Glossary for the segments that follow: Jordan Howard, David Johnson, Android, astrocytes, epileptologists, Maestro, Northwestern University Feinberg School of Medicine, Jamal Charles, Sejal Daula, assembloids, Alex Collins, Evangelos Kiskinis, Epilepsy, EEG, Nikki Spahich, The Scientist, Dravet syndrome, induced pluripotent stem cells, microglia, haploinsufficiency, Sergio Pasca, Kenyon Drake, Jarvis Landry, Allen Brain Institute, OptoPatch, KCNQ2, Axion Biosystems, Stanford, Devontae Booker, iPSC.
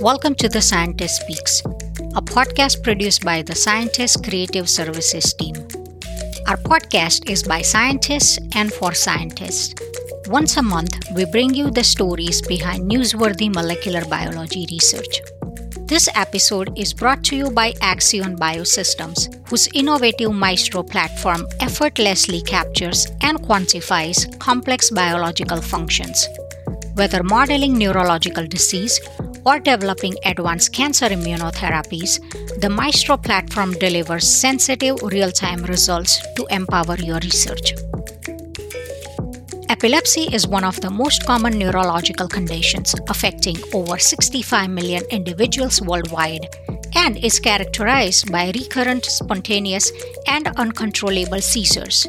Welcome to The Scientist Speaks, a podcast produced by The Scientist Creative Services team. Our podcast is by scientists and for scientists. Once a month, we bring you the stories behind newsworthy molecular biology research. This episode is brought to you by Axion Biosystems, whose innovative Maestro platform effortlessly captures and quantifies complex biological functions. Whether modeling neurological disease or developing advanced cancer immunotherapies, the Maestro platform delivers sensitive, real-time results to empower your research. Epilepsy is one of the most common neurological conditions affecting over 65 million individuals worldwide and is characterized by recurrent, spontaneous, and uncontrollable seizures.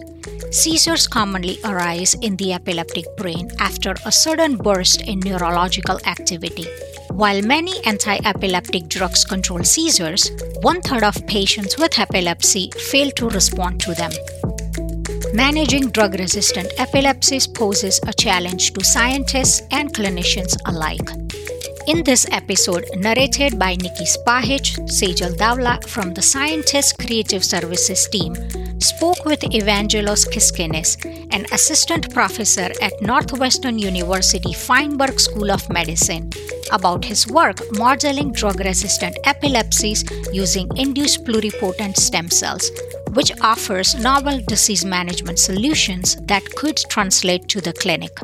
Seizures commonly arise in the epileptic brain after a sudden burst in neurological activity. While many anti-epileptic drugs control seizures, one-third of patients with epilepsy fail to respond to them. Managing drug-resistant epilepsies poses a challenge to scientists and clinicians alike. In this episode, narrated by Nikki Spahich, Sejal Daula from the Scientist Creative Services team, spoke with Evangelos Kiskinis, an assistant professor at Northwestern University Feinberg School of Medicine, about his work modeling drug-resistant epilepsies using induced pluripotent stem cells, which offers novel disease management solutions that could translate to the clinic.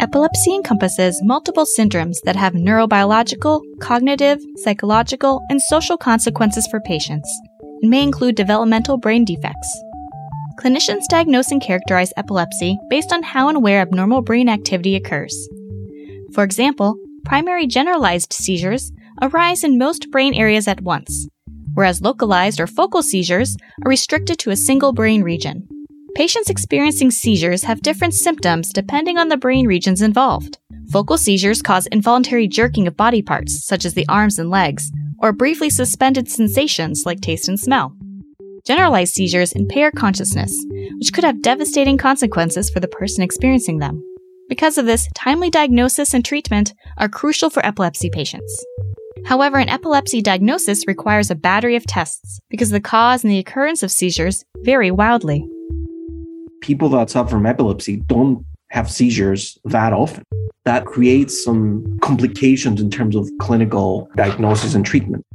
Epilepsy encompasses multiple syndromes that have neurobiological, cognitive, psychological, and social consequences for patients, and may include developmental brain defects. Clinicians diagnose and characterize epilepsy based on how and where abnormal brain activity occurs. For example, primary generalized seizures arise in most brain areas at once, whereas localized or focal seizures are restricted to a single brain region. Patients experiencing seizures have different symptoms depending on the brain regions involved. Focal seizures cause involuntary jerking of body parts, such as the arms and legs, or briefly suspended sensations like taste and smell. Generalized seizures impair consciousness, which could have devastating consequences for the person experiencing them. Because of this, timely diagnosis and treatment are crucial for epilepsy patients. However, an epilepsy diagnosis requires a battery of tests because the cause and the occurrence of seizures vary wildly. People that suffer from epilepsy don't have seizures that often. That creates some complications in terms of clinical diagnosis and treatment.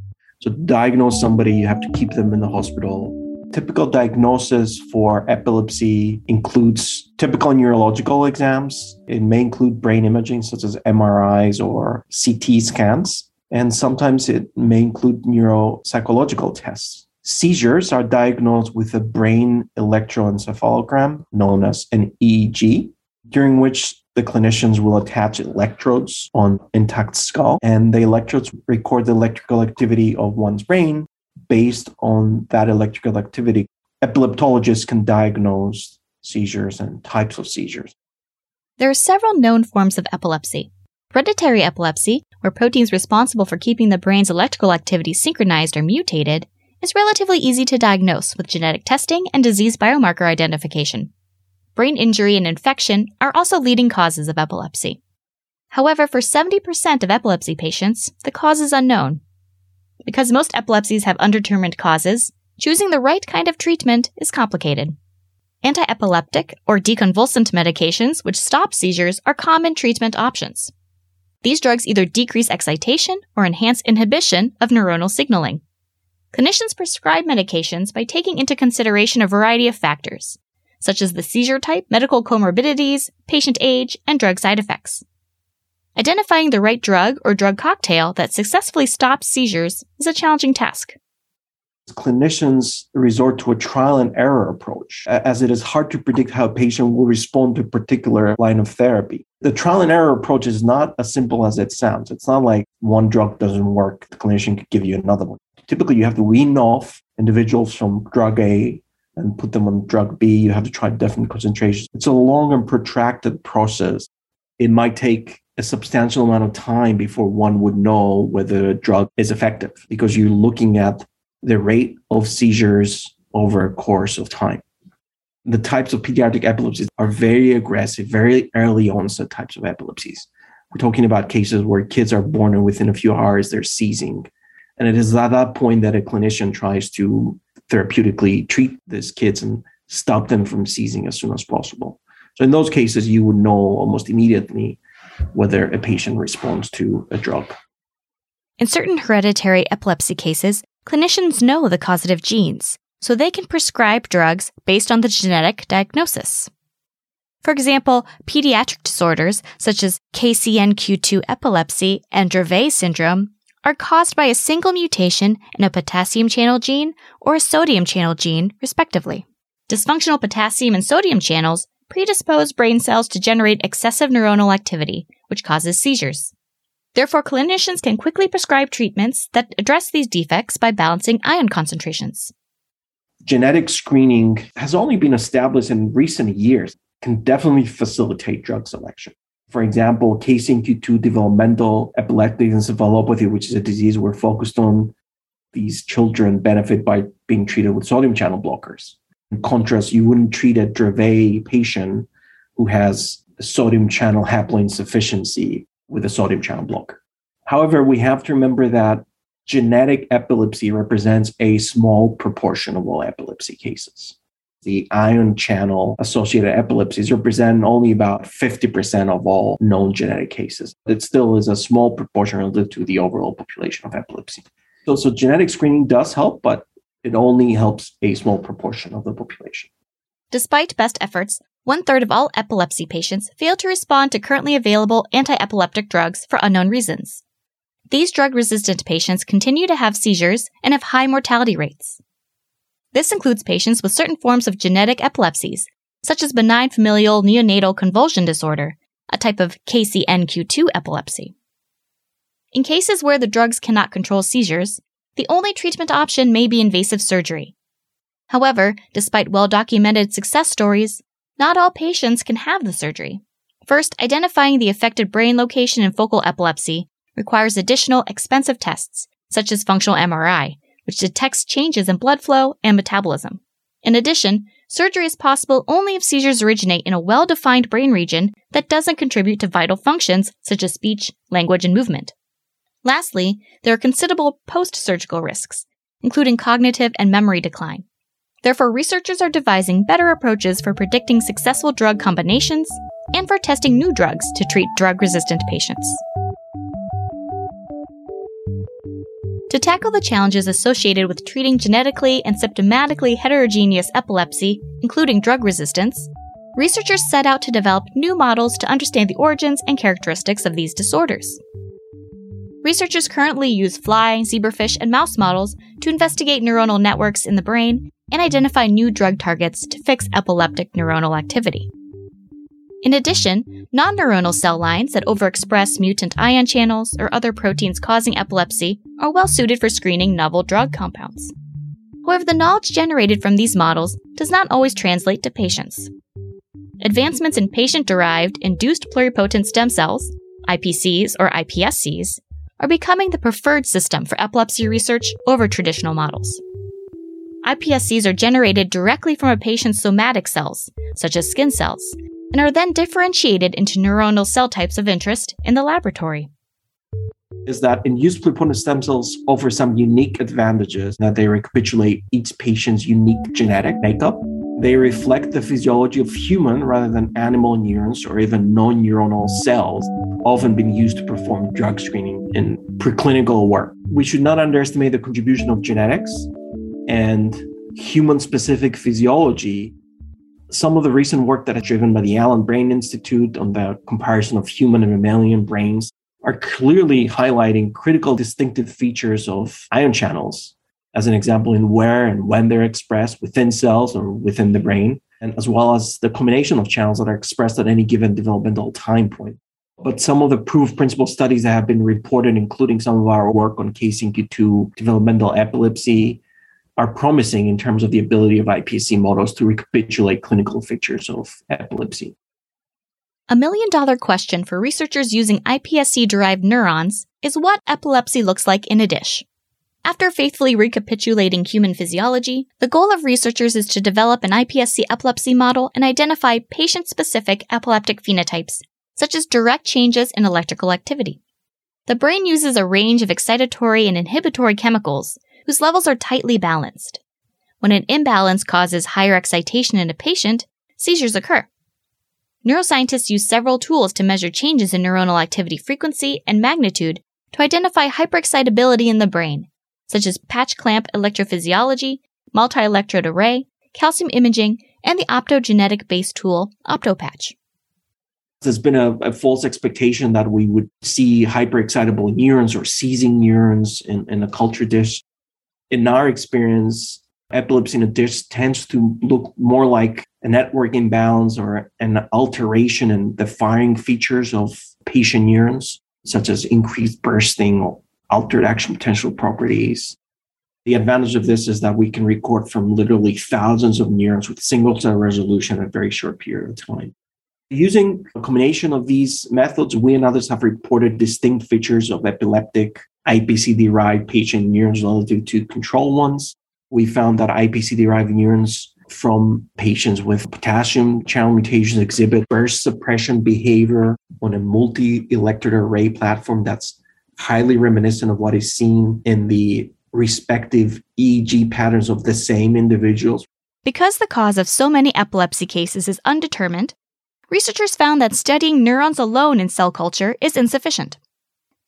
So to diagnose somebody, you have to keep them in the hospital. Typical diagnosis for epilepsy includes typical neurological exams. It may include brain imaging, such as MRIs or CT scans. And sometimes it may include neuropsychological tests. Seizures are diagnosed with a brain electroencephalogram, known as an EEG, during which the clinicians will attach electrodes on intact skull, and the electrodes record the electrical activity of one's brain based on that electrical activity. Epileptologists can diagnose seizures and types of seizures. There are several known forms of epilepsy. Hereditary epilepsy, where proteins responsible for keeping the brain's electrical activity synchronized are mutated, is relatively easy to diagnose with genetic testing and disease biomarker identification. Brain injury and infection are also leading causes of epilepsy. However, for 70% of epilepsy patients, the cause is unknown. Because most epilepsies have undetermined causes, choosing the right kind of treatment is complicated. Anti-epileptic or deconvulsant medications which stop seizures are common treatment options. These drugs either decrease excitation or enhance inhibition of neuronal signaling. Clinicians prescribe medications by taking into consideration a variety of factors, such as the seizure type, medical comorbidities, patient age, and drug side effects. Identifying the right drug or drug cocktail that successfully stops seizures is a challenging task. Clinicians resort to a trial and error approach, as it is hard to predict how a patient will respond to a particular line of therapy. The trial and error approach is not as simple as it sounds. It's not like one drug doesn't work, the clinician could give you another one. Typically, you have to wean off individuals from drug A and put them on drug B. You have to try different concentrations. It's a long and protracted process. It might take a substantial amount of time before one would know whether a drug is effective because you're looking at the rate of seizures over a course of time. the types of pediatric epilepsies are very aggressive, very early onset types of epilepsies. We're talking about cases where kids are born and within a few hours they're seizing. And it is at that point that a clinician tries to therapeutically treat these kids and stop them from seizing as soon as possible. So in those cases, you would know almost immediately whether a patient responds to a drug. In certain hereditary epilepsy cases, clinicians know the causative genes, so they can prescribe drugs based on the genetic diagnosis. For example, pediatric disorders such as KCNQ2 epilepsy and Dravet syndrome are caused by a single mutation in a potassium channel gene or a sodium channel gene, respectively. Dysfunctional potassium and sodium channels predispose brain cells to generate excessive neuronal activity, which causes seizures. Therefore, clinicians can quickly prescribe treatments that address these defects by balancing ion concentrations. Genetic screening has only been established in recent years. Can definitely facilitate drug selection. For example, KCNQ2 developmental epileptic encephalopathy, which is a disease we're focused on, these children benefit by being treated with sodium channel blockers. In contrast, you wouldn't treat a Dravet patient who has a sodium channel haploinsufficiency with a sodium channel blocker. However, we have to remember that genetic epilepsy represents a small proportion of all epilepsy cases. The ion channel associated epilepsies represent only about 50% of all known genetic cases. It still is a small proportion relative to the overall population of epilepsy. So genetic screening does help, but it only helps a small proportion of the population. Despite best efforts, 1/3 of all epilepsy patients fail to respond to currently available anti-epileptic drugs for unknown reasons. These drug-resistant patients continue to have seizures and have high mortality rates. This includes patients with certain forms of genetic epilepsies, such as benign familial neonatal convulsion disorder, a type of KCNQ2 epilepsy. In cases where the drugs cannot control seizures, the only treatment option may be invasive surgery. However, despite well-documented success stories, not all patients can have the surgery. First, identifying the affected brain location in focal epilepsy requires additional expensive tests, such as functional MRI, which detects changes in blood flow and metabolism. In addition, surgery is possible only if seizures originate in a well-defined brain region that doesn't contribute to vital functions such as speech, language, and movement. Lastly, there are considerable post-surgical risks, including cognitive and memory decline. Therefore, researchers are devising better approaches for predicting successful drug combinations and for testing new drugs to treat drug-resistant patients. To tackle the challenges associated with treating genetically and symptomatically heterogeneous epilepsy, including drug resistance, researchers set out to develop new models to understand the origins and characteristics of these disorders. Researchers currently use fly, zebrafish, and mouse models to investigate neuronal networks in the brain and identify new drug targets to fix epileptic neuronal activity. In addition, non-neuronal cell lines that overexpress mutant ion channels or other proteins causing epilepsy are well-suited for screening novel drug compounds. However, the knowledge generated from these models does not always translate to patients. Advancements in patient-derived induced pluripotent stem cells, iPSCs or iPSCs, are becoming the preferred system for epilepsy research over traditional models. iPSCs are generated directly from a patient's somatic cells, such as skin cells, and are then differentiated into neuronal cell types of interest in the laboratory. Is that induced pluripotent stem cells offer some unique advantages that they recapitulate each patient's unique genetic makeup. They reflect the physiology of human rather than animal neurons or even non-neuronal cells, often being used to perform drug screening in preclinical work. We should not underestimate the contribution of genetics and human-specific physiology. Some of the recent work that is driven by the Allen Brain Institute on the comparison of human and mammalian brains are clearly highlighting critical distinctive features of ion channels, as an example in where and when they're expressed within cells or within the brain, and as well as the combination of channels that are expressed at any given developmental time point. But some of the proof of principle studies that have been reported, including some of our work on KCNQ2 developmental epilepsy, are promising in terms of the ability of iPSC models to recapitulate clinical features of epilepsy. A million-dollar question for researchers using iPSC-derived neurons is what epilepsy looks like in a dish. After faithfully recapitulating human physiology, the goal of researchers is to develop an iPSC epilepsy model and identify patient-specific epileptic phenotypes, such as direct changes in electrical activity. The brain uses a range of excitatory and inhibitory chemicals, whose levels are tightly balanced. When an imbalance causes higher excitation in a patient, seizures occur. Neuroscientists use several tools to measure changes in neuronal activity frequency and magnitude to identify hyperexcitability in the brain, such as patch clamp electrophysiology, multi-electrode array, calcium imaging, and the optogenetic-based tool, OptoPatch. There's been a false expectation that we would see hyperexcitable neurons or seizing neurons in a culture dish. In our experience, epilepsy in a dish tends to look more like a network imbalance or an alteration in the firing features of patient neurons, such as increased bursting or altered action potential properties. The advantage of this is that we can record from literally thousands of neurons with single cell resolution in a very short period of time. Using a combination of these methods, we and others have reported distinct features of epileptic IPC-derived patient neurons relative to control ones. We found that IPC-derived neurons from patients with potassium channel mutations exhibit burst suppression behavior on a multi-electrode array platform that's highly reminiscent of what is seen in the respective EEG patterns of the same individuals. Because the cause of so many epilepsy cases is undetermined, researchers found that studying neurons alone in cell culture is insufficient.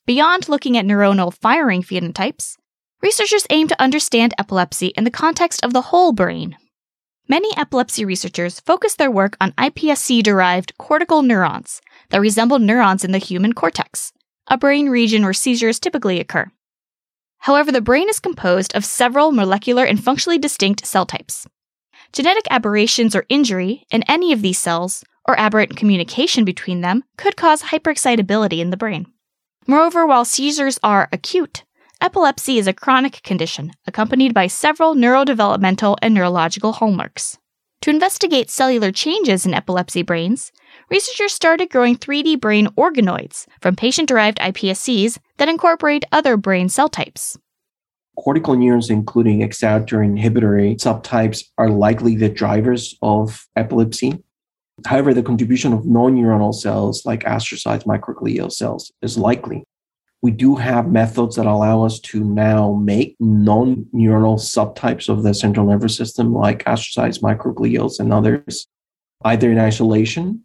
Beyond looking at neuronal firing phenotypes, researchers aim to understand epilepsy in the context of the whole brain. Many epilepsy researchers focus their work on iPSC-derived cortical neurons that resemble neurons in the human cortex, a brain region where seizures typically occur. However, the brain is composed of several molecular and functionally distinct cell types. Genetic aberrations or injury in any of these cells, or aberrant communication between them, could cause hyperexcitability in the brain. Moreover, while seizures are acute, epilepsy is a chronic condition accompanied by several neurodevelopmental and neurological hallmarks. To investigate cellular changes in epilepsy brains, researchers started growing 3D brain organoids from patient-derived iPSCs that incorporate other brain cell types. Cortical neurons, including excitatory and inhibitory subtypes, are likely the drivers of epilepsy. However, the contribution of non-neuronal cells like astrocytes, microglial cells is likely. We do have methods that allow us to now make non-neuronal subtypes of the central nervous system like astrocytes, microglials, and others, either in isolation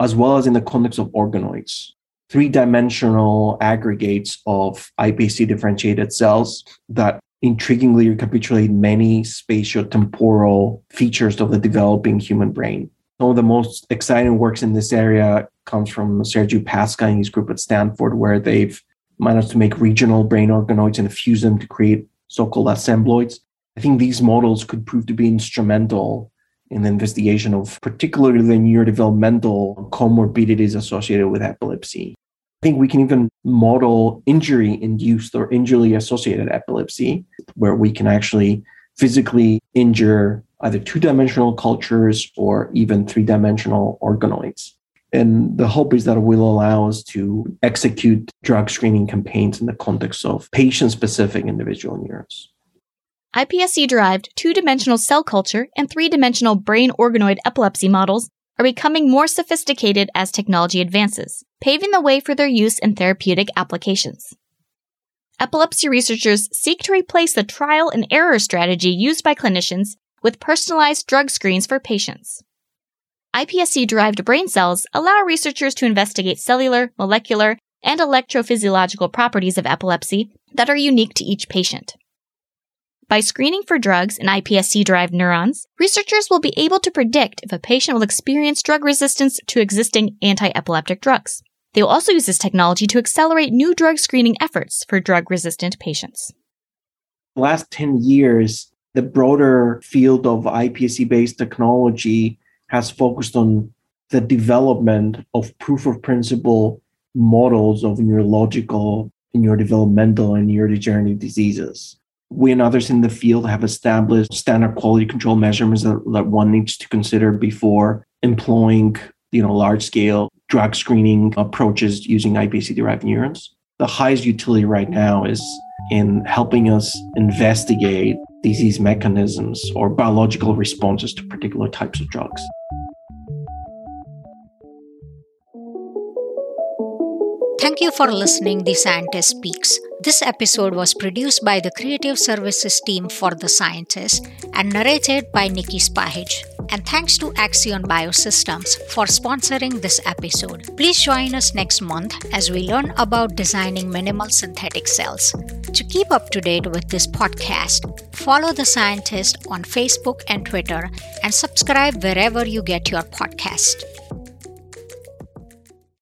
as well as in the context of organoids, three-dimensional aggregates of iPSC-differentiated cells that intriguingly recapitulate many spatiotemporal features of the developing human brain. Some of the most exciting works in this area comes from Sergio Pasca and his group at Stanford, where they've managed to make regional brain organoids and fuse them to create so-called assembloids. I think these models could prove to be instrumental in the investigation of particularly the neurodevelopmental comorbidities associated with epilepsy. I think we can even model injury-induced or injury-associated epilepsy, where we can actually physically injure either two-dimensional cultures or even three-dimensional organoids. And the hope is that it will allow us to execute drug screening campaigns in the context of patient-specific individual neurons. iPSC-derived two-dimensional cell culture and three-dimensional brain organoid epilepsy models are becoming more sophisticated as technology advances, paving the way for their use in therapeutic applications. Epilepsy researchers seek to replace the trial and error strategy used by clinicians with personalized drug screens for patients. iPSC-derived brain cells allow researchers to investigate cellular, molecular, and electrophysiological properties of epilepsy that are unique to each patient. By screening for drugs in iPSC-derived neurons, researchers will be able to predict if a patient will experience drug resistance to existing anti-epileptic drugs. They will also use this technology to accelerate new drug screening efforts for drug-resistant patients. The last 10 years, the broader field of iPSC-based technology has focused on the development of proof-of-principle models of neurological, neurodevelopmental, and neurodegenerative diseases. We and others in the field have established standard quality control measurements that one needs to consider before employing large-scale drug screening approaches using iPSC-derived neurons. the highest utility right now is in helping us investigate disease mechanisms or biological responses to particular types of drugs. Thank you for listening to The Scientist Speaks. This episode was produced by the Creative Services team for The Scientist and narrated by Nikki Spahich. And thanks to Axion Biosystems for sponsoring this episode. Please join us next month as we learn about designing minimal synthetic cells. To keep up to date with this podcast, follow The Scientist on Facebook and Twitter and subscribe wherever you get your podcast.